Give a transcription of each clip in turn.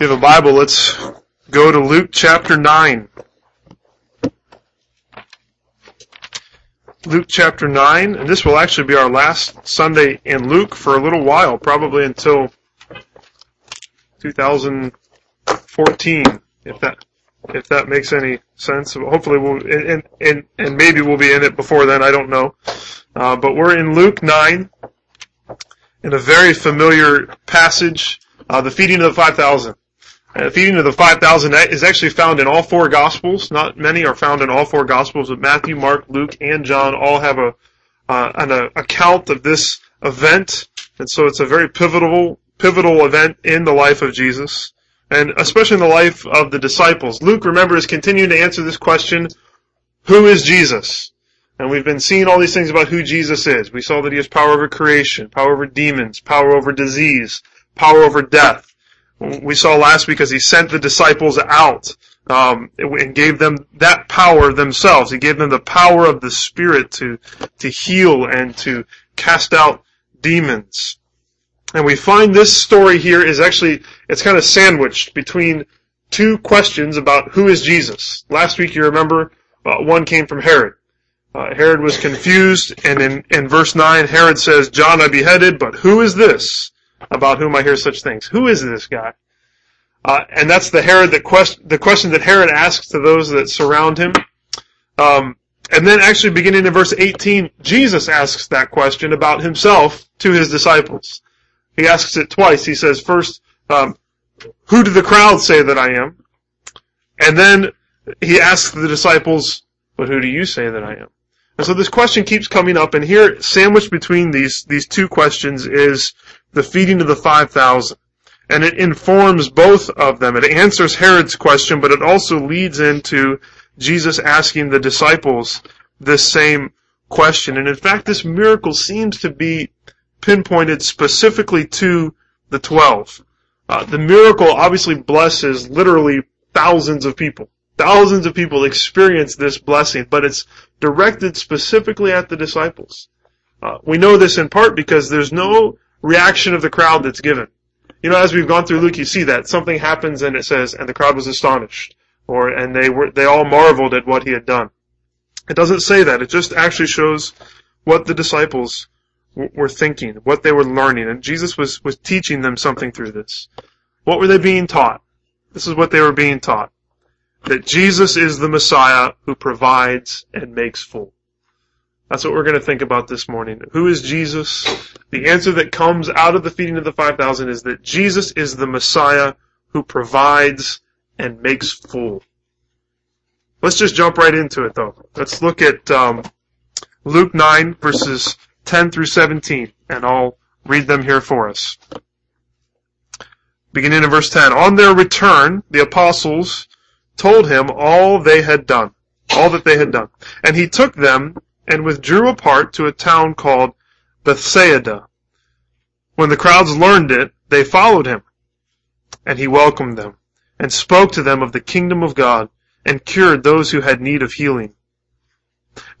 If you have a Bible, let's go to Luke chapter 9. Luke chapter 9, and this will actually be our last Sunday in Luke for a little while, probably until 2014, if that makes any sense. Hopefully we'll, and maybe we'll be in it before then, I don't know. But we're in Luke 9, in a very familiar passage, the feeding of the 5,000. The feeding of the 5,000 is actually found in all four Gospels. Not many are found in all four Gospels, but Matthew, Mark, Luke, and John all have an account of this event. And so it's a very pivotal event in the life of Jesus, and especially in the life of the disciples. Luke, remember, is continuing to answer this question, who is Jesus? And we've been seeing all these things about who Jesus is. We saw that he has power over creation, power over demons, power over disease, power over death. We saw last week as he sent the disciples out and gave them that power themselves. He gave them the power of the Spirit to heal and to cast out demons. And we find this story here is actually, it's kind of sandwiched between two questions about who is Jesus. Last week, you remember, one came from Herod. Herod was confused, and in verse 9, Herod says, John I beheaded, but who is this about whom I hear such things? Who is this guy? And that's the Herod the question that Herod asks to those that surround him. And then actually beginning in verse 18, Jesus asks that question about himself to his disciples. He asks it twice. He says, first, who do the crowd say that I am? And then he asks the disciples, but who do you say that I am? And so this question keeps coming up, and here, sandwiched between these two questions is the feeding of the 5,000. And it informs both of them. It answers Herod's question, but it also leads into Jesus asking the disciples this same question. And in fact, this miracle seems to be pinpointed specifically to the 12. The miracle obviously blesses literally thousands of people. Thousands of people experience this blessing, but it's directed specifically at the disciples. We know this in part because there's no reaction of the crowd that's given. You know, as we've gone through Luke, you see that. Something happens and it says, and the crowd was astonished, and they all marveled at what he had done. It doesn't say that. It just actually shows what the disciples were thinking, what they were learning, and Jesus was teaching them something through this. What were they being taught? This is what they were being taught. That Jesus is the Messiah who provides and makes full. That's what we're going to think about this morning. Who is Jesus? The answer that comes out of the feeding of the 5,000 is that Jesus is the Messiah who provides and makes full. Let's just jump right into it, though. Let's look at Luke 9, verses 10 through 17, and I'll read them here for us. Beginning in verse 10, on their return, the apostles told him all that they had done. And he took them and withdrew apart to a town called Bethsaida. When the crowds learned it, they followed him. And he welcomed them and spoke to them of the kingdom of God and cured those who had need of healing.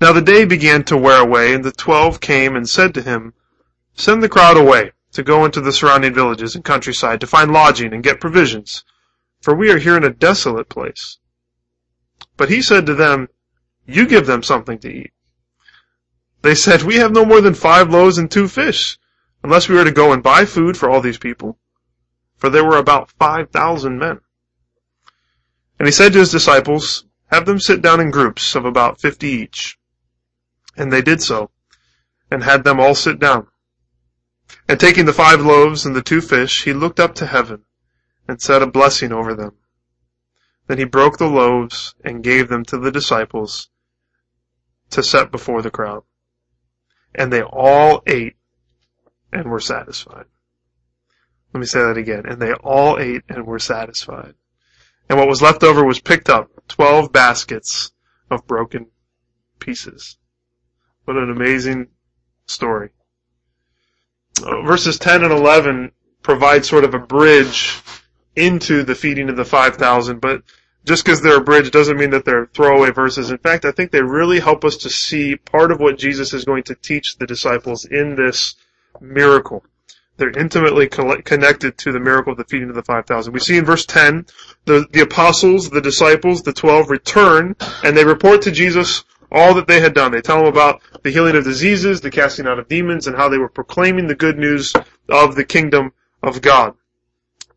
Now the day began to wear away, and the 12 came and said to him, send the crowd away to go into the surrounding villages and countryside to find lodging and get provisions, for we are here in a desolate place. But he said to them, you give them something to eat. They said, we have no more than 5 loaves and 2 fish, unless we were to go and buy food for all these people. For there were about 5,000 men. And he said to his disciples, have them sit down in groups of about 50 each. And they did so, and had them all sit down. And taking the 5 loaves and the 2 fish, he looked up to heaven, and said a blessing over them. Then he broke the loaves and gave them to the disciples to set before the crowd. And they all ate and were satisfied. Let me say that again. And they all ate and were satisfied. And what was left over was picked up, 12 baskets of broken pieces. What an amazing story. Verses 10 and 11 provide sort of a bridge into the feeding of the 5,000, but just because they're a bridge doesn't mean that they're throwaway verses. In fact, I think they really help us to see part of what Jesus is going to teach the disciples in this miracle. They're intimately connected to the miracle of the feeding of the 5,000. We see in verse 10, the apostles, the disciples, the 12 return, and they report to Jesus all that they had done. They tell him about the healing of diseases, the casting out of demons, and how they were proclaiming the good news of the kingdom of God.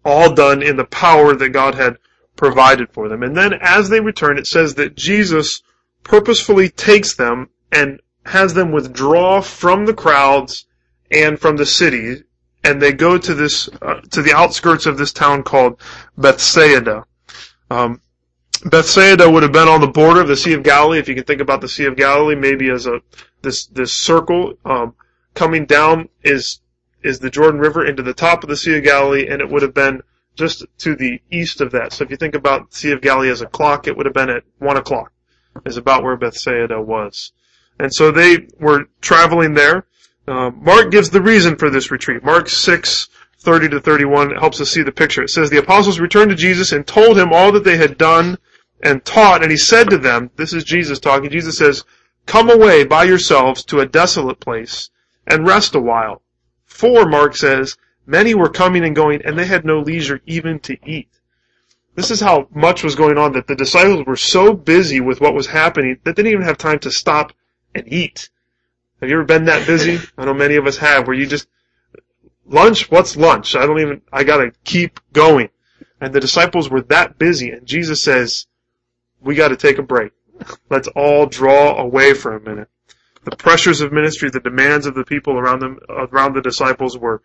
All done in the power that God had provided for them. And then as they return, it says that Jesus purposefully takes them and has them withdraw from the crowds and from the city, and they go to this to the outskirts of this town called Bethsaida. Bethsaida would have been on the border of the Sea of Galilee. If you can think about the Sea of Galilee, maybe as this circle coming down is the Jordan River into the top of the Sea of Galilee, and it would have been just to the east of that. So if you think about the Sea of Galilee as a clock, it would have been at 1 o'clock, is about where Bethsaida was. And so they were traveling there. Mark gives the reason for this retreat. Mark 6:30-31 helps us see the picture. It says, the apostles returned to Jesus and told him all that they had done and taught, and he said to them, this is Jesus talking, Jesus says, come away by yourselves to a desolate place and rest a while. For, Mark says, many were coming and going, and they had no leisure even to eat. This is how much was going on, that the disciples were so busy with what was happening that they didn't even have time to stop and eat. Have you ever been that busy? I know many of us have, where you just, lunch? What's lunch? I gotta keep going. And the disciples were that busy, and Jesus says, we gotta take a break. Let's all draw away for a minute. The pressures of ministry, the demands of the people around them, around the disciples were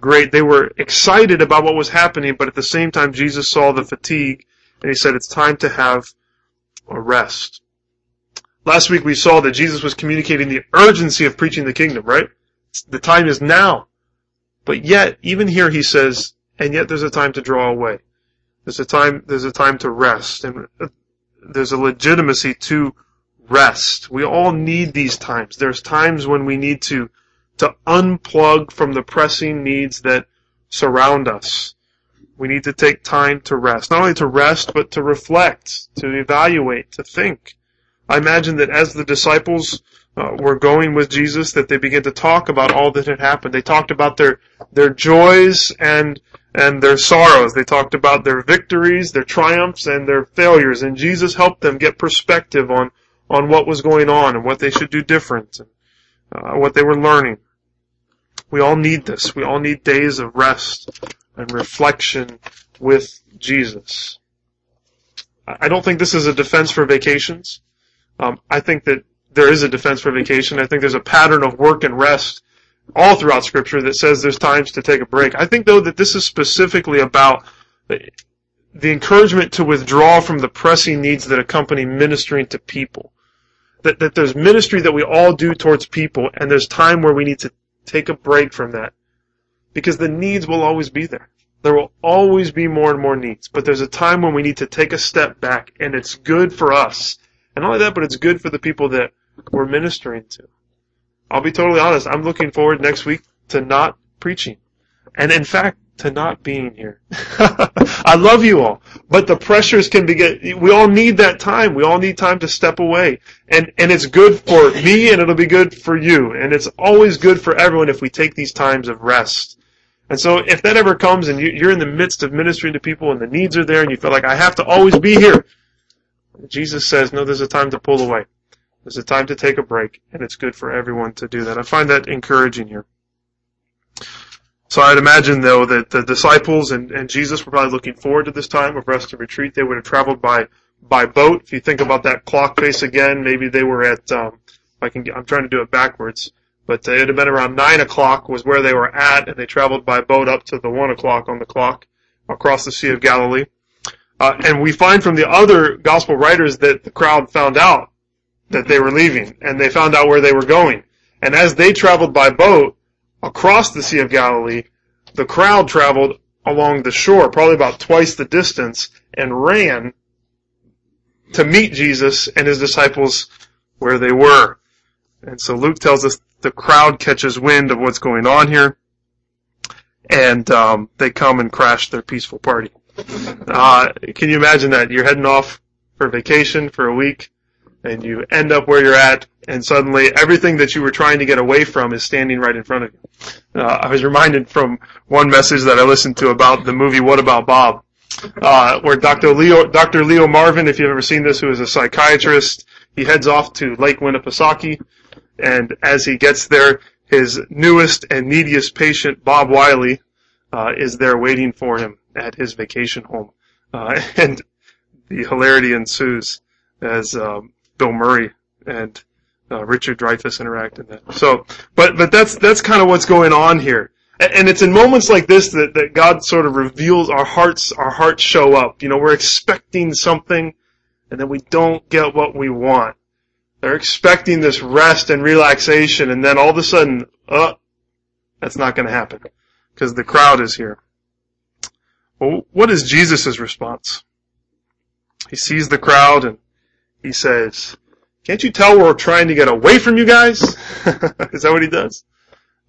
great. They were excited about what was happening, but at the same time, Jesus saw the fatigue, and he said, it's time to have a rest. Last week we saw that Jesus was communicating the urgency of preaching the kingdom, right? The time is now. But yet, even here he says, and yet there's a time to draw away. There's a time to rest. And there's a legitimacy to rest. We all need these times. There's times when we need to unplug from the pressing needs that surround us. We need to take time to rest. Not only to rest, but to reflect, to evaluate, to think. I imagine that as the disciples were going with Jesus, that they began to talk about all that had happened. They talked about their joys and their sorrows. They talked about their victories, their triumphs, and their failures. And Jesus helped them get perspective on what was going on and what they should do different, and what they were learning. We all need this. We all need days of rest and reflection with Jesus. I don't think this is a defense for vacations. I think that there is a defense for vacation. I think there's a pattern of work and rest all throughout Scripture that says there's times to take a break. I think, though, that this is specifically about the encouragement to withdraw from the pressing needs that accompany ministering to people. That there's ministry that we all do towards people, and there's time where we need to take a break from that. Because the needs will always be there. There will always be more and more needs. But there's a time when we need to take a step back, and it's good for us. And not only that, but it's good for the people that we're ministering to. I'll be totally honest, I'm looking forward next week to not preaching. And in fact, to not being here. I love you all. But the pressures can we all need that time. We all need time to step away. And it's good for me, and it'll be good for you. And it's always good for everyone if we take these times of rest. And so if that ever comes and you're in the midst of ministering to people and the needs are there and you feel like, I have to always be here, Jesus says, no, there's a time to pull away. There's a time to take a break, and it's good for everyone to do that. I find that encouraging here. So I'd imagine, though, that the disciples and Jesus were probably looking forward to this time of rest and retreat. They would have traveled by boat. If you think about that clock face again, maybe they were at, I'm trying to do it backwards, but it had been around 9 o'clock was where they were at, and they traveled by boat up to the 1 o'clock on the clock across the Sea of Galilee. And we find from the other gospel writers that the crowd found out that they were leaving, and they found out where they were going. And as they traveled by boat across the Sea of Galilee, the crowd traveled along the shore, probably about twice the distance, and ran to meet Jesus and his disciples where they were. And so Luke tells us the crowd catches wind of what's going on here, and they come and crash their peaceful party. Can you imagine that? You're heading off for vacation for a week, and you end up where you're at, and suddenly everything that you were trying to get away from is standing right in front of you. I was reminded from one message that I listened to about the movie What About Bob? Where Dr. Leo Marvin, if you've ever seen this, who is a psychiatrist, he heads off to Lake Winnipesaukee, and as he gets there, his newest and neediest patient, Bob Wiley, is there waiting for him at his vacation home. And the hilarity ensues as Bill Murray and Richard Dreyfuss interact in that. So, but that's kind of what's going on here. And it's in moments like this that God sort of reveals our hearts show up. You know, we're expecting something, and then we don't get what we want. They're expecting this rest and relaxation, and then all of a sudden, that's not going to happen because the crowd is here. Well, what is Jesus' response? He sees the crowd and he says, "Can't you tell we're trying to get away from you guys?" Is that what he does?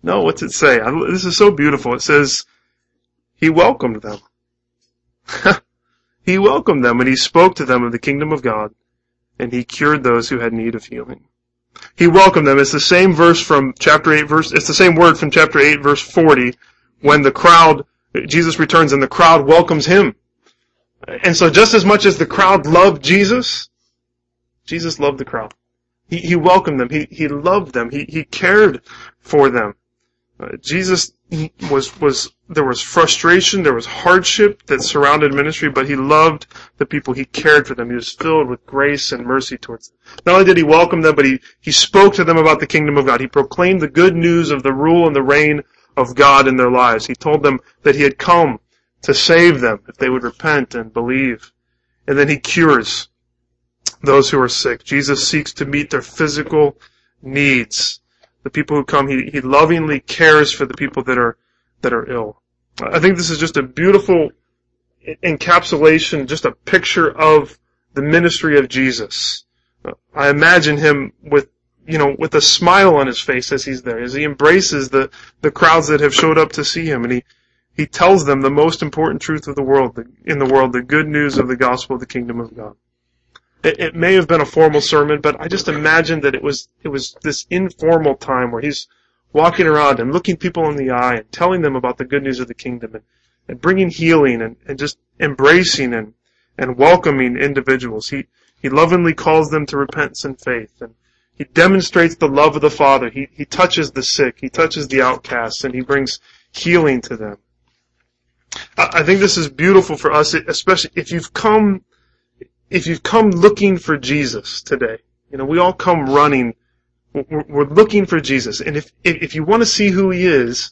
No, what's it say? This is so beautiful. It says, he welcomed them. He welcomed them, and he spoke to them of the kingdom of God, and he cured those who had need of healing. He welcomed them. It's the same verse from chapter 8, it's the same word from chapter 8, verse 40, when Jesus returns and the crowd welcomes him. And so just as much as the crowd loved Jesus, Jesus loved the crowd. He welcomed them. He loved them. He cared for them. Jesus was there was frustration, there was hardship that surrounded ministry, but he loved the people. He cared for them. He was filled with grace and mercy towards them. Not only did he welcome them, but he spoke to them about the kingdom of God. He proclaimed the good news of the rule and the reign of God in their lives. He told them that he had come to save them if they would repent and believe. And then he cures those who are sick. Jesus seeks to meet their physical needs. The people who come, he lovingly cares for the people that are ill. I think this is just a beautiful encapsulation, just a picture of the ministry of Jesus. I imagine him with a smile on his face as he's there, as he embraces the crowds that have showed up to see him, and he tells them the most important truth of the world, the good news of the gospel of the kingdom of God. It may have been a formal sermon, but I just imagined that it was this informal time where he's walking around and looking people in the eye and telling them about the good news of the kingdom and bringing healing and just embracing and welcoming individuals. He lovingly calls them to repentance and faith, and he demonstrates the love of the Father. He touches the sick, he touches the outcasts, and he brings healing to them. I think this is beautiful for us, especially if you've come looking for Jesus today. You know, we all come running. We're looking for Jesus. And if you want to see who he is,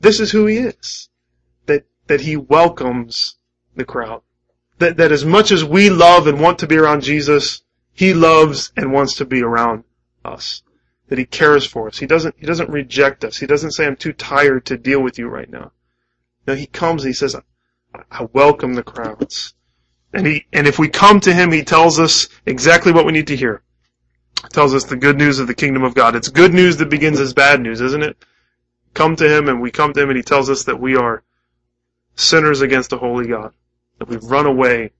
this is who he is. That he welcomes the crowd. That as much as we love and want to be around Jesus, he loves and wants to be around us. That he cares for us. He doesn't reject us. He doesn't say, "I'm too tired to deal with you right now." No, he comes and he says, "I welcome the crowds." And if we come to him, he tells us exactly what we need to hear. He tells us the good news of the kingdom of God. It's good news that begins as bad news, isn't it? We come to him, and he tells us that we are sinners against a holy God. That we've run away.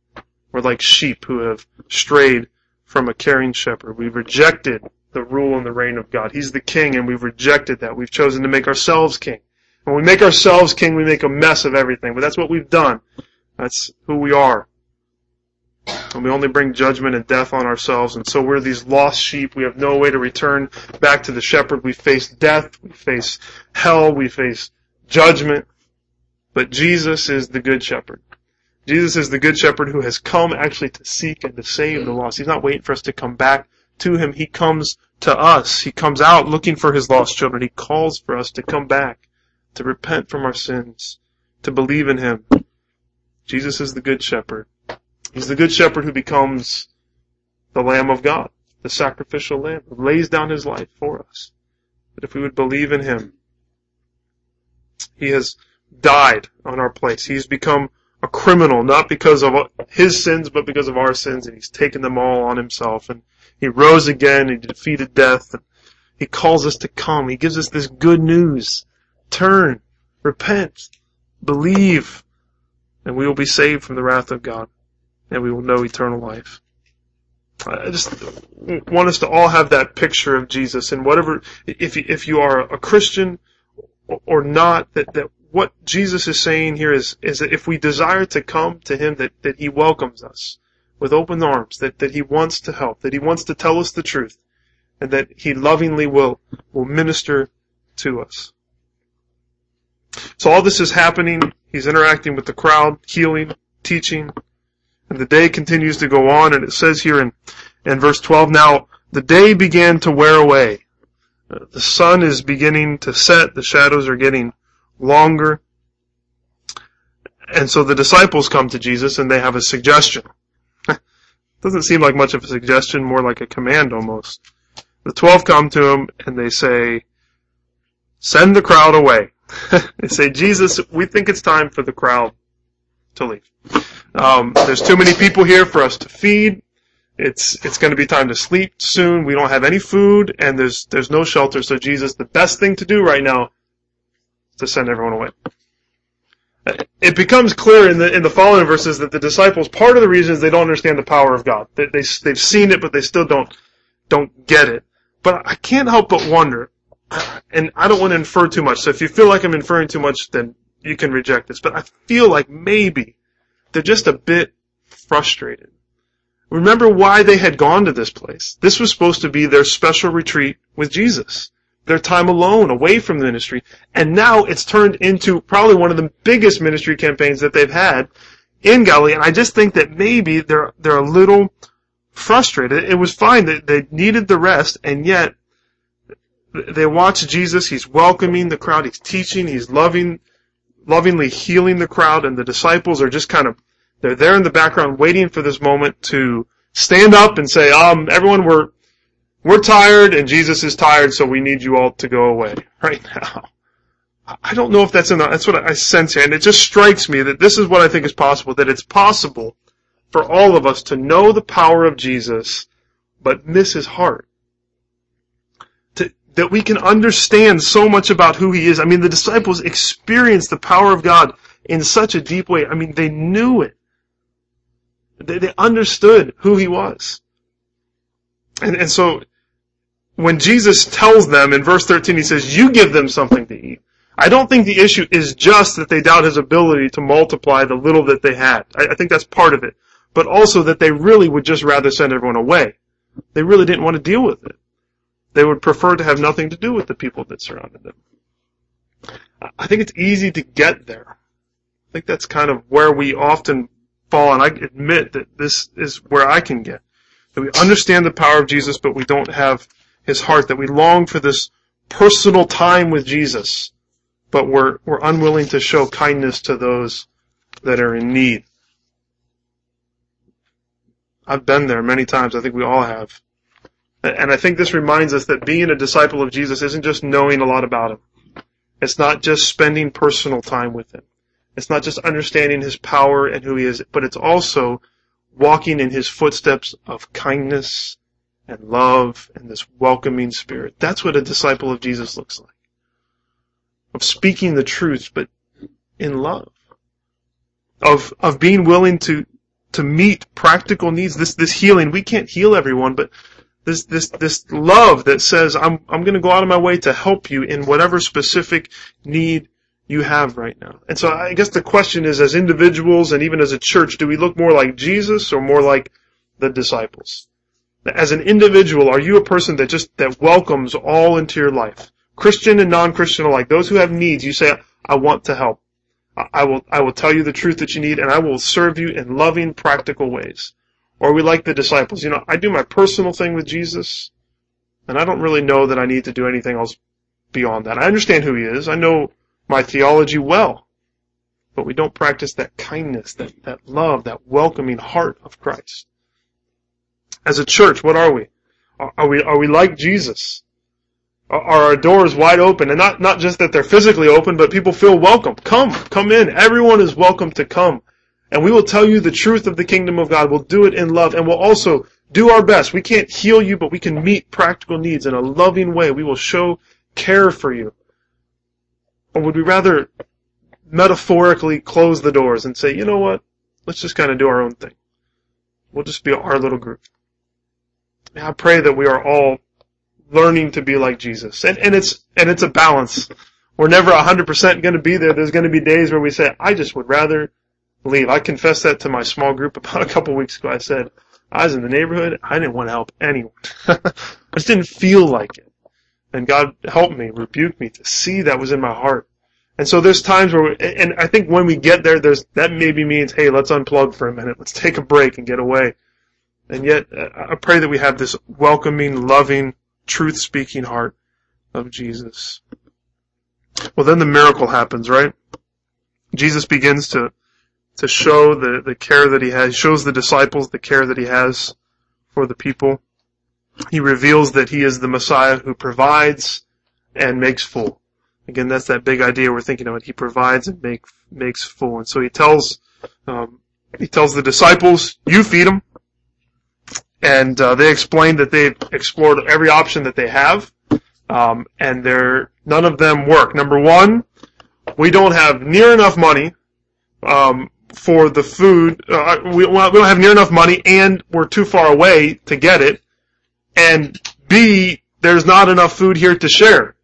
We're like sheep who have strayed from a caring shepherd. We've rejected the rule and the reign of God. He's the king, and we've rejected that. We've chosen to make ourselves king. When we make ourselves king, we make a mess of everything. But that's what we've done. That's who we are. And we only bring judgment and death on ourselves, and so we're these lost sheep. We have no way to return back to the shepherd. We face death, we face hell, we face judgment. But Jesus is the good shepherd. Jesus is the good shepherd who has come actually to seek and to save the lost. He's not waiting for us to come back to him. He comes to us. He comes out looking for his lost children. He calls for us to come back, to repent from our sins, to believe in him. Jesus is the good shepherd. He's the good shepherd who becomes the Lamb of God, the sacrificial Lamb, who lays down his life for us. But if we would believe in him, he has died on our place. He's become a criminal, not because of his sins, but because of our sins, and he's taken them all on himself. And he rose again, he defeated death. And he calls us to come. He gives us this good news. Turn, repent, believe, and we will be saved from the wrath of God. And we will know eternal life. I just want us to all have that picture of Jesus, and whatever, if you are a Christian or not, that what Jesus is saying here is that if we desire to come to Him, that He welcomes us with open arms, that He wants to help, that He wants to tell us the truth, and that He lovingly will minister to us. So all this is happening. He's interacting with the crowd, healing, teaching, and the day continues to go on, and it says here in verse 12, now the day began to wear away. The sun is beginning to set, the shadows are getting longer. And so the disciples come to Jesus and they have a suggestion. Doesn't seem like much of a suggestion, more like a command almost. The 12 come to him and they say, send the crowd away. They say, Jesus, we think it's time for the crowd to leave. There's too many people here for us to feed. It's going to be time to sleep soon. We don't have any food, and there's no shelter. So Jesus, the best thing to do right now is to send everyone away. It becomes clear in the following verses that the disciples, part of the reason is they don't understand the power of God. They've seen it, but they still don't get it. But I can't help but wonder, and I don't want to infer too much. So if you feel like I'm inferring too much, then you can reject this. But I feel like maybe they're just a bit frustrated. Remember why they had gone to this place. This was supposed to be their special retreat with Jesus, their time alone, away from the ministry. And now it's turned into probably one of the biggest ministry campaigns that they've had in Galilee. And I just think that maybe they're a little frustrated. It was fine that they needed the rest, and yet they watch Jesus. He's welcoming the crowd. He's teaching. He's lovingly healing the crowd. And the disciples are just kind of, they're there in the background waiting for this moment to stand up and say, everyone, we're tired and Jesus is tired, so we need you all to go away right now. I don't know if that's what I sense here. And it just strikes me that this is what I think is possible, that it's possible for all of us to know the power of Jesus, but miss His heart. That we can understand so much about who He is. I mean, the disciples experienced the power of God in such a deep way. I mean, they knew it. They understood who He was. And so when Jesus tells them in verse 13, He says, you give them something to eat. I don't think the issue is just that they doubt His ability to multiply the little that they had. I think that's part of it. But also that they really would just rather send everyone away. They really didn't want to deal with it. They would prefer to have nothing to do with the people that surrounded them. I think it's easy to get there. I think that's kind of where we often fall, and I admit that this is where I can get. That we understand the power of Jesus, but we don't have His heart. That we long for this personal time with Jesus, but we're unwilling to show kindness to those that are in need. I've been there many times. I think we all have. And I think this reminds us that being a disciple of Jesus isn't just knowing a lot about Him. It's not just spending personal time with Him. It's not just understanding His power and who He is, but it's also walking in His footsteps of kindness and love and this welcoming spirit. That's what a disciple of Jesus looks like. Of speaking the truth, but in love. Of being willing to meet practical needs. This healing, we can't heal everyone, but this love that says, I'm going to go out of my way to help you in whatever specific need you have right now. And so I guess the question is, as individuals and even as a church, do we look more like Jesus or more like the disciples? As an individual, are you a person that welcomes all into your life? Christian and non-Christian alike. Those who have needs, you say, I want to help. I will tell you the truth that you need, and I will serve you in loving, practical ways. Or we like the disciples. You know, I do my personal thing with Jesus, and I don't really know that I need to do anything else beyond that. I understand who He is. I know my theology well. But we don't practice that kindness, that love, that welcoming heart of Christ. As a church, what are we? Are we like Jesus? Are our doors wide open? And not just that they're physically open, but people feel welcome. Come in. Everyone is welcome to come. And we will tell you the truth of the kingdom of God. We'll do it in love, and we'll also do our best. We can't heal you, but we can meet practical needs in a loving way. We will show care for you. Or would we rather metaphorically close the doors and say, you know what, let's just kind of do our own thing. We'll just be our little group. I pray that we are all learning to be like Jesus. And it's a balance. We're never 100% going to be there. There's going to be days where we say, I just would rather leave. I confessed that to my small group about a couple weeks ago. I said, I was in the neighborhood. I didn't want to help anyone. I just didn't feel like it. And God helped me, rebuked me to see that was in my heart. And so there's times where, and I think when we get there, that maybe means, hey, let's unplug for a minute. Let's take a break and get away. And yet, I pray that we have this welcoming, loving, truth-speaking heart of Jesus. Well, then the miracle happens, right? Jesus begins to show the care that he has. He shows the disciples the care that he has for the people. He reveals that he is the Messiah who provides and makes full. Again, that's that big idea we're thinking of. He provides and makes full. And so he tells the disciples, you feed them. And they explain that they've explored every option that they have. And none of them work. Number one, we don't have near enough money for the food. We don't have near enough money, and we're too far away to get it. And B, there's not enough food here to share.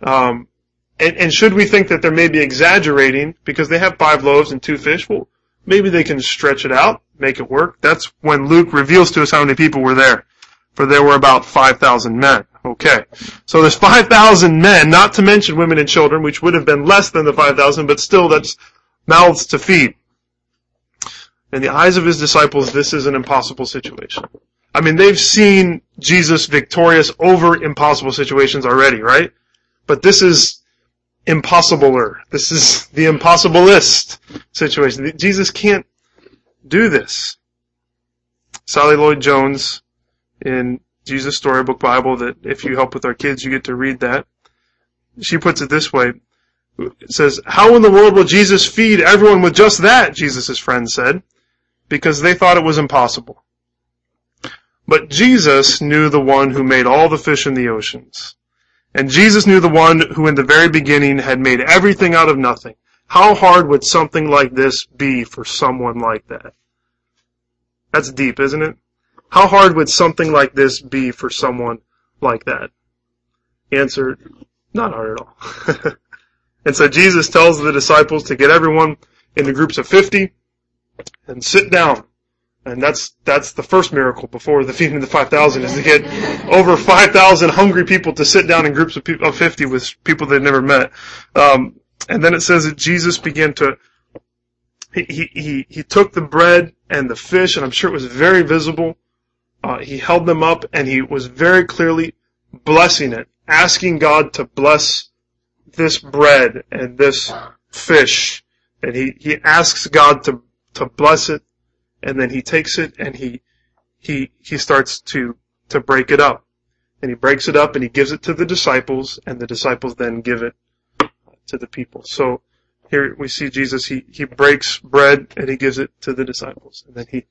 And should we think that they're maybe exaggerating because they have 5 loaves and 2 fish? Well, maybe they can stretch it out, make it work. That's when Luke reveals to us how many people were there. For there were about 5,000 men. Okay. So there's 5,000 men, not to mention women and children, which would have been less than the 5,000, but still that's mouths to feed. In the eyes of his disciples, this is an impossible situation. I mean, they've seen Jesus victorious over impossible situations already, right? But this is impossibler. This is the impossibilist situation. Jesus can't do this. Sally Lloyd-Jones in Jesus' Storybook Bible, that if you help with our kids, you get to read that. She puts it this way. It says, how in the world will Jesus feed everyone with just that, Jesus' friends said, because they thought it was impossible. But Jesus knew the one who made all the fish in the oceans. And Jesus knew the one who in the very beginning had made everything out of nothing. How hard would something like this be for someone like that? That's deep, isn't it? How hard would something like this be for someone like that? Answer, not hard at all. And so Jesus tells the disciples to get everyone into groups of 50 and sit down. And that's the first miracle before the feeding of the 5,000 is to get over 5,000 hungry people to sit down in groups of 50 with people they've never met. And then it says that Jesus began to, he took the bread and the fish, and I'm sure it was very visible. He held them up, and he was very clearly blessing it, asking God to bless this bread and this fish. And he asks God to bless it, and then he takes it, and he starts to break it up. And he breaks it up, and he gives it to the disciples, and the disciples then give it to the people. So here we see Jesus, he breaks bread, and he gives it to the disciples. And then he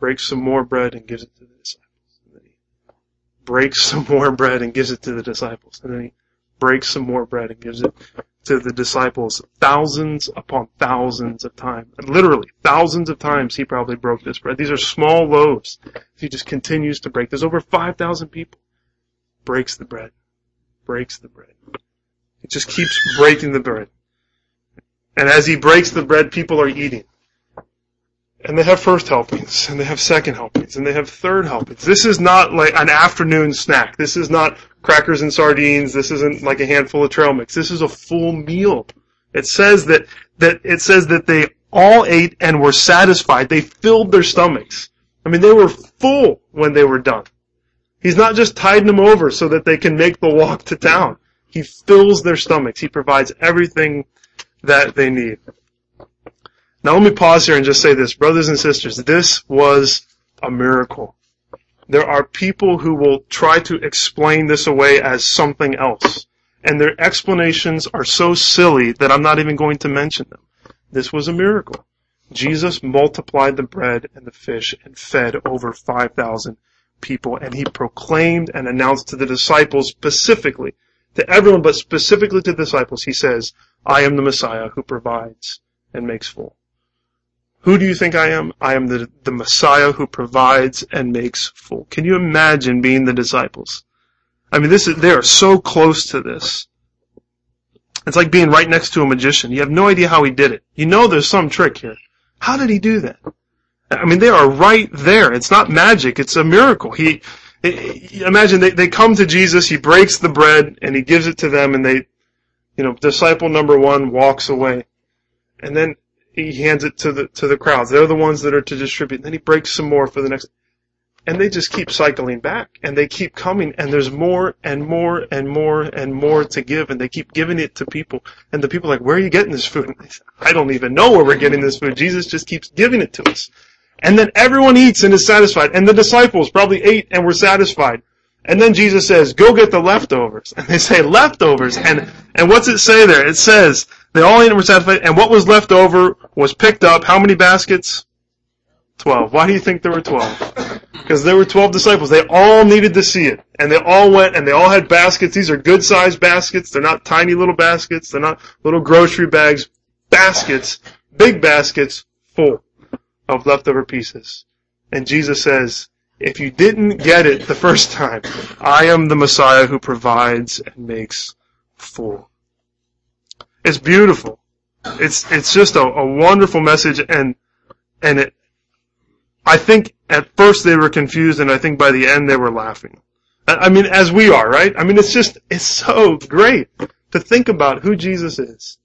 breaks some more bread and gives it to the disciples. And then he breaks some more bread and gives it to the disciples. And then he breaks some more bread and gives it to the disciples. Thousands upon thousands of times. And literally, thousands of times he probably broke this bread. These are small loaves. He just continues to break. There's over 5,000 people. Breaks the bread. Breaks the bread. He just keeps breaking the bread. And as he breaks the bread, people are eating. And they have first helpings, and they have second helpings, and they have third helpings. This is not like an afternoon snack. This is not crackers and sardines. This isn't like a handful of trail mix. This is a full meal. It says that they all ate and were satisfied. They filled their stomachs. I mean, they were full when they were done. He's not just tiding them over so that they can make the walk to town. He fills their stomachs. He provides everything that they need. Now let me pause here and just say this, brothers and sisters, this was a miracle. There are people who will try to explain this away as something else, and their explanations are so silly that I'm not even going to mention them. This was a miracle. Jesus multiplied the bread and the fish and fed over 5,000 people, and he proclaimed and announced to the disciples specifically, to everyone but specifically to the disciples, he says, I am the Messiah who provides and makes full. Who do you think I am? I am the Messiah who provides and makes full. Can you imagine being the disciples? I mean, they are so close to this. It's like being right next to a magician. You have no idea how he did it. You know there's some trick here. How did he do that? I mean, they are right there. It's not magic. It's a miracle. Imagine they come to Jesus. He breaks the bread and he gives it to them, and disciple number one walks away. And then he hands it to the crowds. They're the ones that are to distribute. And then he breaks some more for the next. And they just keep cycling back. And they keep coming. And there's more and more and more and more to give. And they keep giving it to people. And the people are like, where are you getting this food? And they say, I don't even know where we're getting this food. Jesus just keeps giving it to us. And then everyone eats and is satisfied. And the disciples probably ate and were satisfied. And then Jesus says, go get the leftovers. And they say, leftovers? And what's it say there? It says, they all ate and were satisfied. And what was left over was picked up. How many baskets? 12. Why do you think there were 12? Because there were 12 disciples. They all needed to see it. And they all went and they all had baskets. These are good-sized baskets. They're not tiny little baskets. They're not little grocery bags. Baskets, big baskets full of leftover pieces. And Jesus says, if you didn't get it the first time, I am the Messiah who provides and makes full. It's beautiful. It's just a wonderful message, and it. I think at first they were confused, and I think by the end they were laughing. I mean, as we are, right? I mean, it's so great to think about who Jesus is.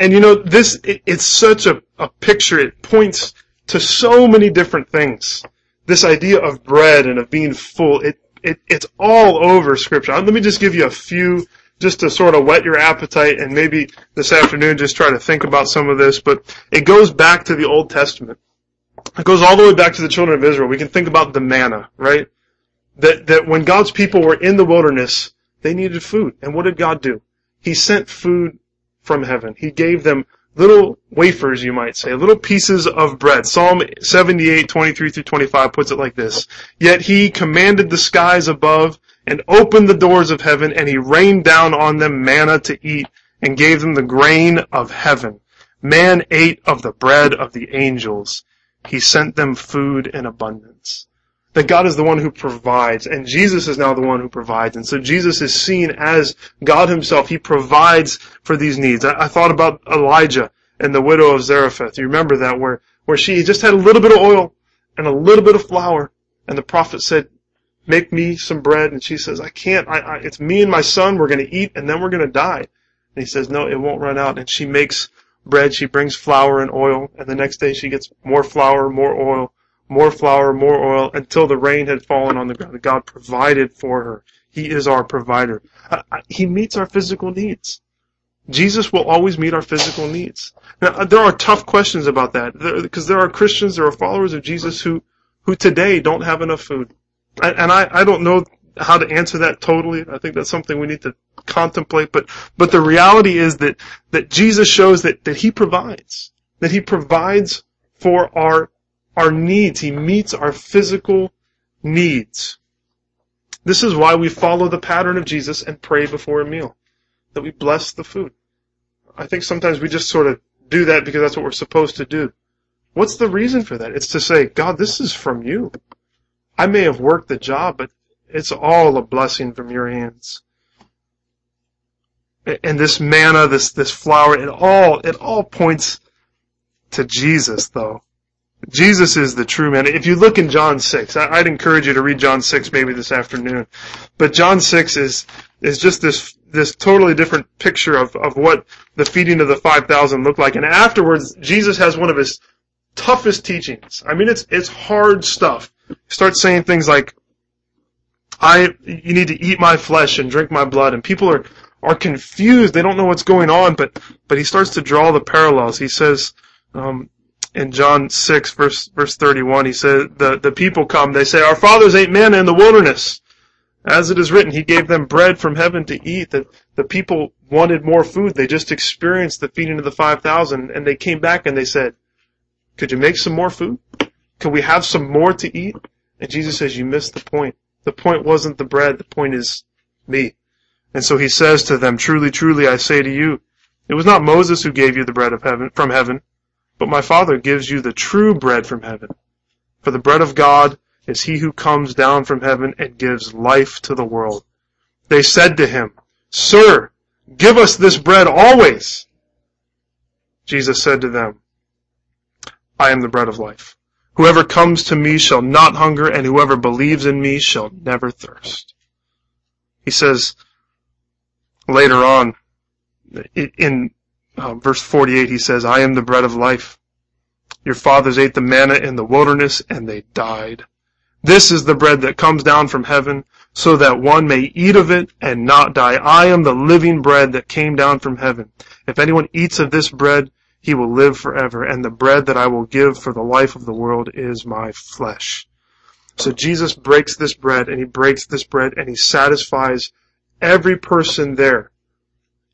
And you know, it's such a picture. It points to so many different things. This idea of bread and of being full, it's all over Scripture. Let me just give you a few, just to sort of whet your appetite, and maybe this afternoon just try to think about some of this. But it goes back to the Old Testament. It goes all the way back to the children of Israel. We can think about the manna, right? That when God's people were in the wilderness, they needed food. And what did God do? He sent food from heaven. He gave them little wafers, you might say, little pieces of bread. Psalm 78:23-25 puts it like this. Yet he commanded the skies above and opened the doors of heaven, and he rained down on them manna to eat and gave them the grain of heaven. Man ate of the bread of the angels. He sent them food in abundance. That God is the one who provides, and Jesus is now the one who provides. And so Jesus is seen as God himself. He provides for these needs. I thought about Elijah and the widow of Zarephath. You remember that, where she just had a little bit of oil and a little bit of flour. And the prophet said, make me some bread. And she says, I can't. It's me and my son. We're going to eat, and then we're going to die. And he says, no, it won't run out. And she makes bread. She brings flour and oil. And the next day she gets more flour, more oil. More flour, more oil, until the rain had fallen on the ground. God provided for her. He is our provider. He meets our physical needs. Jesus will always meet our physical needs. Now, there are tough questions about that, because there are Christians, there are followers of Jesus who today don't have enough food. And I don't know how to answer that totally. I think that's something we need to contemplate. But the reality is that Jesus shows that he provides. That he provides for our needs. He meets our physical needs. This is why we follow the pattern of Jesus and pray before a meal, that we bless the food. I think sometimes we just sort of do that because that's what we're supposed to do. What's the reason for that? It's to say, God, this is from you. I may have worked the job, but it's all a blessing from your hands. And this manna, this flour, it all points to Jesus, though. Jesus is the true man. If you look in John 6, I'd encourage you to read John 6 maybe this afternoon. But John 6 is just this totally different picture of what the feeding of the 5,000 looked like. And afterwards, Jesus has one of his toughest teachings. I mean, it's hard stuff. He starts saying things like, you need to eat my flesh and drink my blood. And people are confused. They don't know what's going on. But he starts to draw the parallels. He says, in John 6, verse 31, he said, the people come, they say, our fathers ate manna in the wilderness. As it is written, he gave them bread from heaven to eat. The people wanted more food. They just experienced the feeding of the 5,000. And they came back and they said, could you make some more food? Could we have some more to eat? And Jesus says, you missed the point. The point wasn't the bread. The point is me. And so he says to them, truly, truly, I say to you, it was not Moses who gave you the bread from heaven, But my Father gives you the true bread from heaven. For the bread of God is he who comes down from heaven and gives life to the world. They said to him, Sir, give us this bread always. Jesus said to them, I am the bread of life. Whoever comes to me shall not hunger, and whoever believes in me shall never thirst. He says later on in verse 48, he says, I am the bread of life. Your fathers ate the manna in the wilderness, and they died. This is the bread that comes down from heaven, so that one may eat of it and not die. I am the living bread that came down from heaven. If anyone eats of this bread, he will live forever, and the bread that I will give for the life of the world is my flesh. So Jesus breaks this bread, and he breaks this bread, and he satisfies every person there.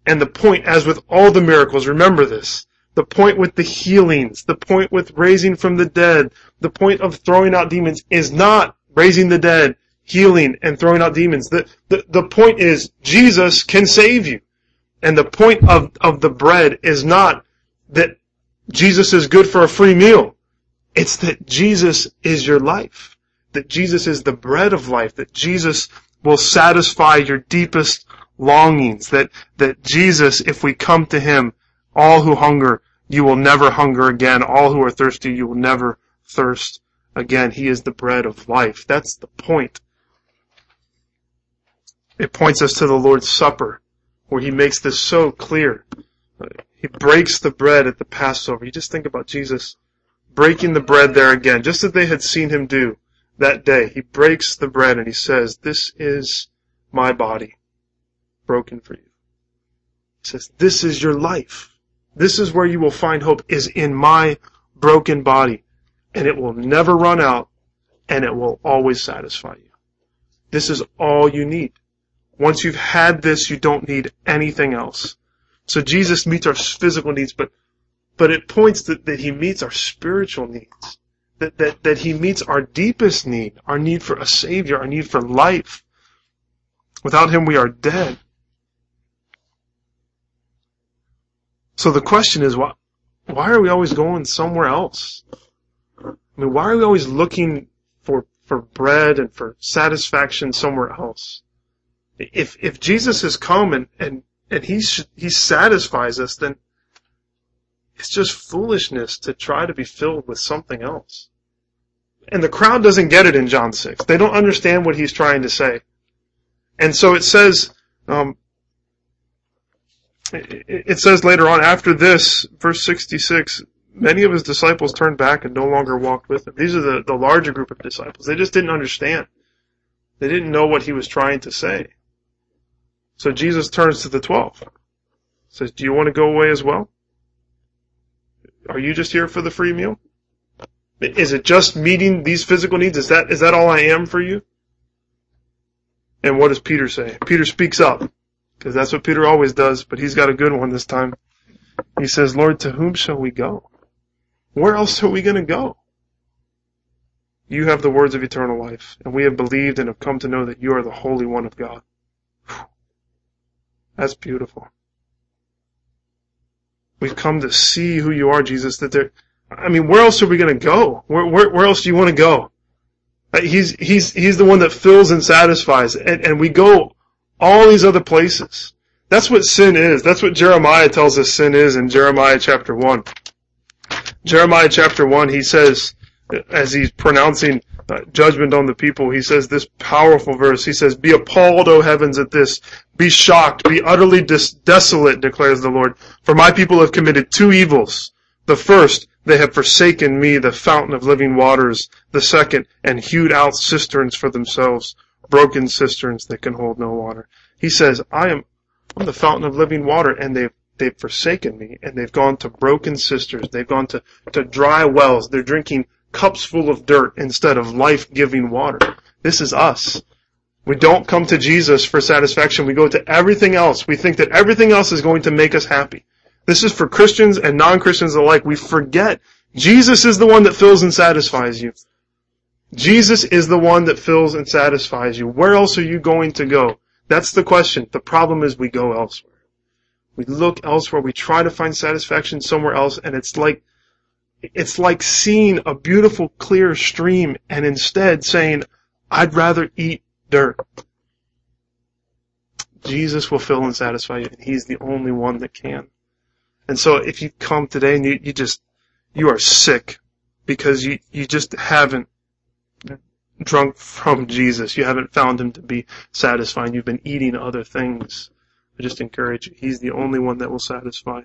And the point, as with all the miracles, remember this, the point with the healings, the point with raising from the dead, the point of throwing out demons is not raising the dead, healing, and throwing out demons. The point is, Jesus can save you. And the point of the bread is not that Jesus is good for a free meal. It's that Jesus is your life, that Jesus is the bread of life, that Jesus will satisfy your deepest longings, that Jesus, if we come to him, all who hunger, you will never hunger again. All who are thirsty, you will never thirst again. He is the bread of life. That's the point. It points us to the Lord's Supper, where he makes this so clear. He breaks the bread at the Passover. You just think about Jesus breaking the bread there again, just as they had seen him do that day. He breaks the bread and he says, This is my body, broken for you. He says, this is your life. This is where you will find hope, is in my broken body. And it will never run out, and it will always satisfy you. This is all you need. Once you've had this, you don't need anything else. So Jesus meets our physical needs, but it points that he meets our spiritual needs, that he meets our deepest need, our need for a Savior, our need for life. Without him, we are dead. So the question is, why are we always going somewhere else? I mean, why are we always looking for bread and for satisfaction somewhere else? If Jesus has come and he satisfies us, then it's just foolishness to try to be filled with something else. And the crowd doesn't get it in John 6. They don't understand what he's trying to say. And so it says... It says later on, after this, verse 66, many of his disciples turned back and no longer walked with him. These are the larger group of disciples. They just didn't understand. They didn't know what he was trying to say. So Jesus turns to the 12. Says, do you want to go away as well? Are you just here for the free meal? Is it just meeting these physical needs? Is that all I am for you? And what does Peter say? Peter speaks up, because that's what Peter always does, but he's got a good one this time. He says, Lord, to whom shall we go? Where else are we going to go? You have the words of eternal life, and we have believed and have come to know that you are the Holy One of God. That's beautiful. We've come to see who you are, Jesus. Where else are we going to go? Where else do you want to go? He's the one that fills and satisfies, and we go all these other places. That's what sin is. That's what Jeremiah tells us sin is in Jeremiah chapter 1. Jeremiah chapter 1, he says, as he's pronouncing judgment on the people, he says this powerful verse. He says, be appalled, O heavens, at this. Be shocked. Be utterly desolate, declares the Lord. For my people have committed two evils. The first, they have forsaken me, the fountain of living waters. The second, and hewed out cisterns for themselves, broken cisterns that can hold no water. He says, I'm the fountain of living water, and they've forsaken me, and they've gone to broken cisterns. They've gone to dry wells. They're drinking cups full of dirt instead of life-giving water. This is us. We don't come to Jesus for satisfaction. We go to everything else. We think that everything else is going to make us happy. This is for Christians and non-Christians alike. We forget Jesus is the one that fills and satisfies you. Jesus is the one that fills and satisfies you. Where else are you going to go? That's the question. The problem is we go elsewhere. We look elsewhere. We try to find satisfaction somewhere else, and it's like it's like seeing a beautiful, clear stream and instead saying, I'd rather eat dirt. Jesus will fill and satisfy you. He's the only one that can. And so if you come today and you are sick because you just haven't drunk from Jesus, you haven't found Him to be satisfying, you've been eating other things, I just encourage you. He's the only one that will satisfy.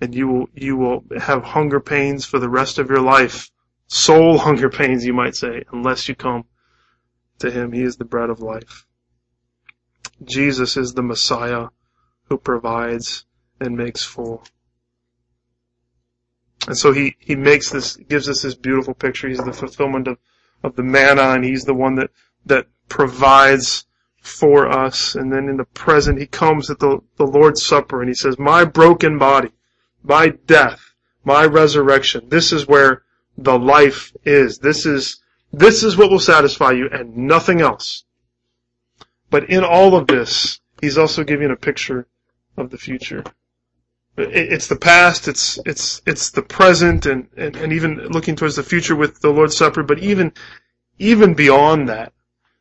And you will have hunger pains for the rest of your life. Soul hunger pains, you might say, unless you come to Him. He is the bread of life. Jesus is the Messiah who provides and makes full. And so he makes this, gives us this beautiful picture. He's the fulfillment of the manna, and He's the one that provides for us. And then in the present, He comes at the Lord's Supper, and He says, my broken body, my death, my resurrection, this is where the life is. This is what will satisfy you and nothing else. But in all of this, He's also giving a picture of the future. It's the past, it's the present, and even looking towards the future with the Lord's Supper, but even beyond that,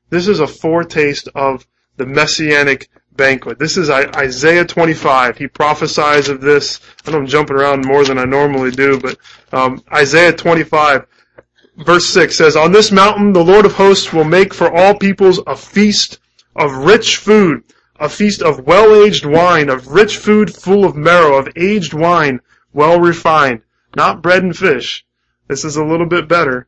this is a foretaste of the Messianic banquet. This is Isaiah 25. He prophesies of this. I know I'm jumping around more than I normally do, but Isaiah 25, verse 6 says, on this mountain the Lord of hosts will make for all peoples a feast of rich food, a feast of well-aged wine, of rich food full of marrow, of aged wine well refined. Not bread and fish. This is a little bit better.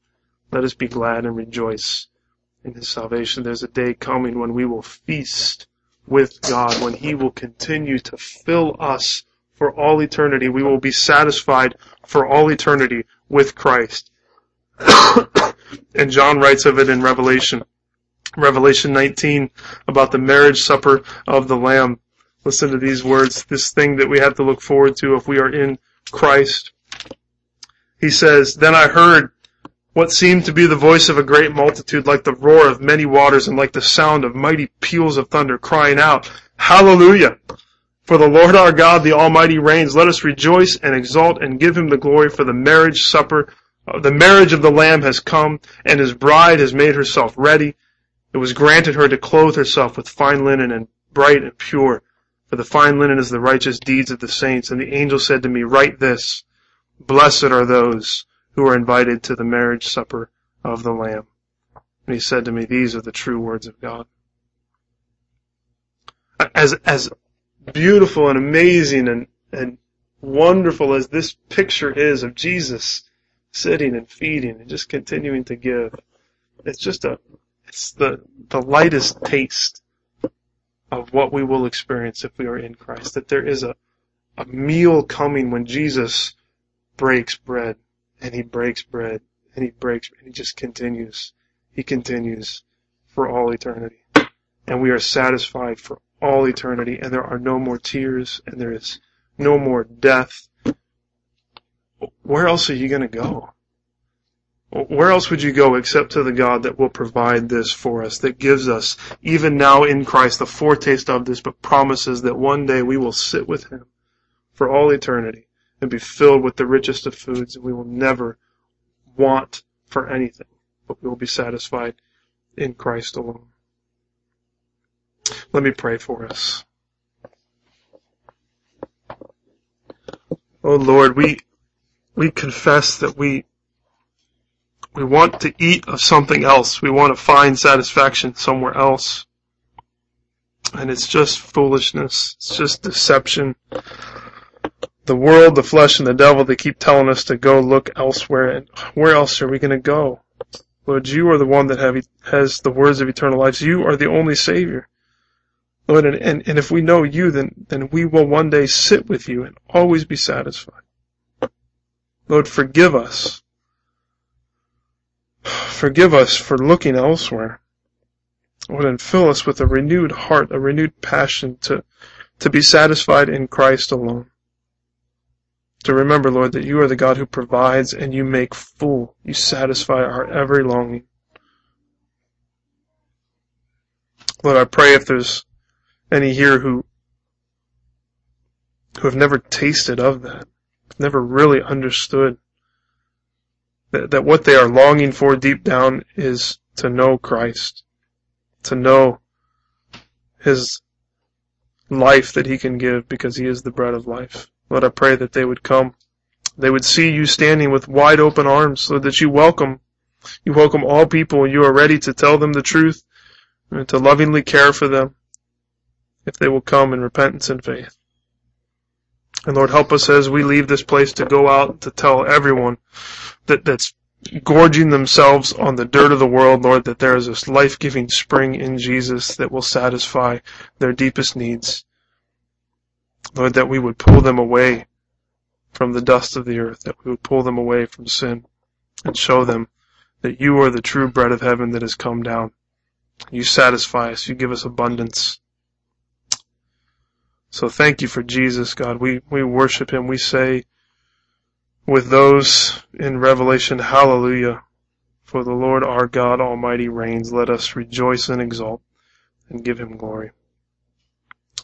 Let us be glad and rejoice in His salvation. There's a day coming when we will feast with God, when He will continue to fill us for all eternity. We will be satisfied for all eternity with Christ. And John writes of it in Revelation 19, about the marriage supper of the Lamb. Listen to these words, this thing that we have to look forward to if we are in Christ. He says, then I heard what seemed to be the voice of a great multitude, like the roar of many waters and like the sound of mighty peals of thunder, crying out, hallelujah! For the Lord our God, the Almighty reigns. Let us rejoice and exult and give Him the glory, for the marriage supper, the marriage of the Lamb has come, and His bride has made herself ready. It was granted her to clothe herself with fine linen and bright and pure, for the fine linen is the righteous deeds of the saints. And the angel said to me, write this, blessed are those who are invited to the marriage supper of the Lamb. And he said to me, these are the true words of God. As beautiful and amazing and wonderful as this picture is of Jesus sitting and feeding and just continuing to give, it's just It's the lightest taste of what we will experience if we are in Christ. That there is a meal coming when Jesus breaks bread, and He breaks bread, and He breaks bread, and He just continues. He continues for all eternity. And we are satisfied for all eternity, and there are no more tears, and there is no more death. Where else are you going to go? Where else would you go except to the God that will provide this for us, that gives us, even now in Christ, the foretaste of this, but promises that one day we will sit with Him for all eternity and be filled with the richest of foods, and we will never want for anything, but we will be satisfied in Christ alone. Let me pray for us. Oh Lord, we confess that we want to eat of something else. We want to find satisfaction somewhere else. And it's just foolishness. It's just deception. The world, the flesh, and the devil, they keep telling us to go look elsewhere. And where else are we going to go? Lord, you are the one that has the words of eternal life. You are the only Savior. Lord, and if we know you, then we will one day sit with you and always be satisfied. Lord, forgive us. Forgive us for looking elsewhere, Lord, and fill us with a renewed heart, a renewed passion to be satisfied in Christ alone. To remember, Lord, that you are the God who provides and you make full. You satisfy our every longing. Lord, I pray if there's any here who have never tasted of that, never really understood that what they are longing for deep down is to know Christ, to know His life that He can give because He is the bread of life. Lord, I pray that they would come. They would see you standing with wide open arms, Lord, that you welcome all people. You are ready to tell them the truth and to lovingly care for them if they will come in repentance and faith. And Lord, help us as we leave this place to go out to tell everyone that's gorging themselves on the dirt of the world, Lord, that there is this life-giving spring in Jesus that will satisfy their deepest needs. Lord, that we would pull them away from the dust of the earth, that we would pull them away from sin and show them that you are the true bread of heaven that has come down. You satisfy us. You give us abundance. So thank you for Jesus, God. We worship Him. We say with those in Revelation, hallelujah, for the Lord our God Almighty reigns. Let us rejoice and exalt and give Him glory.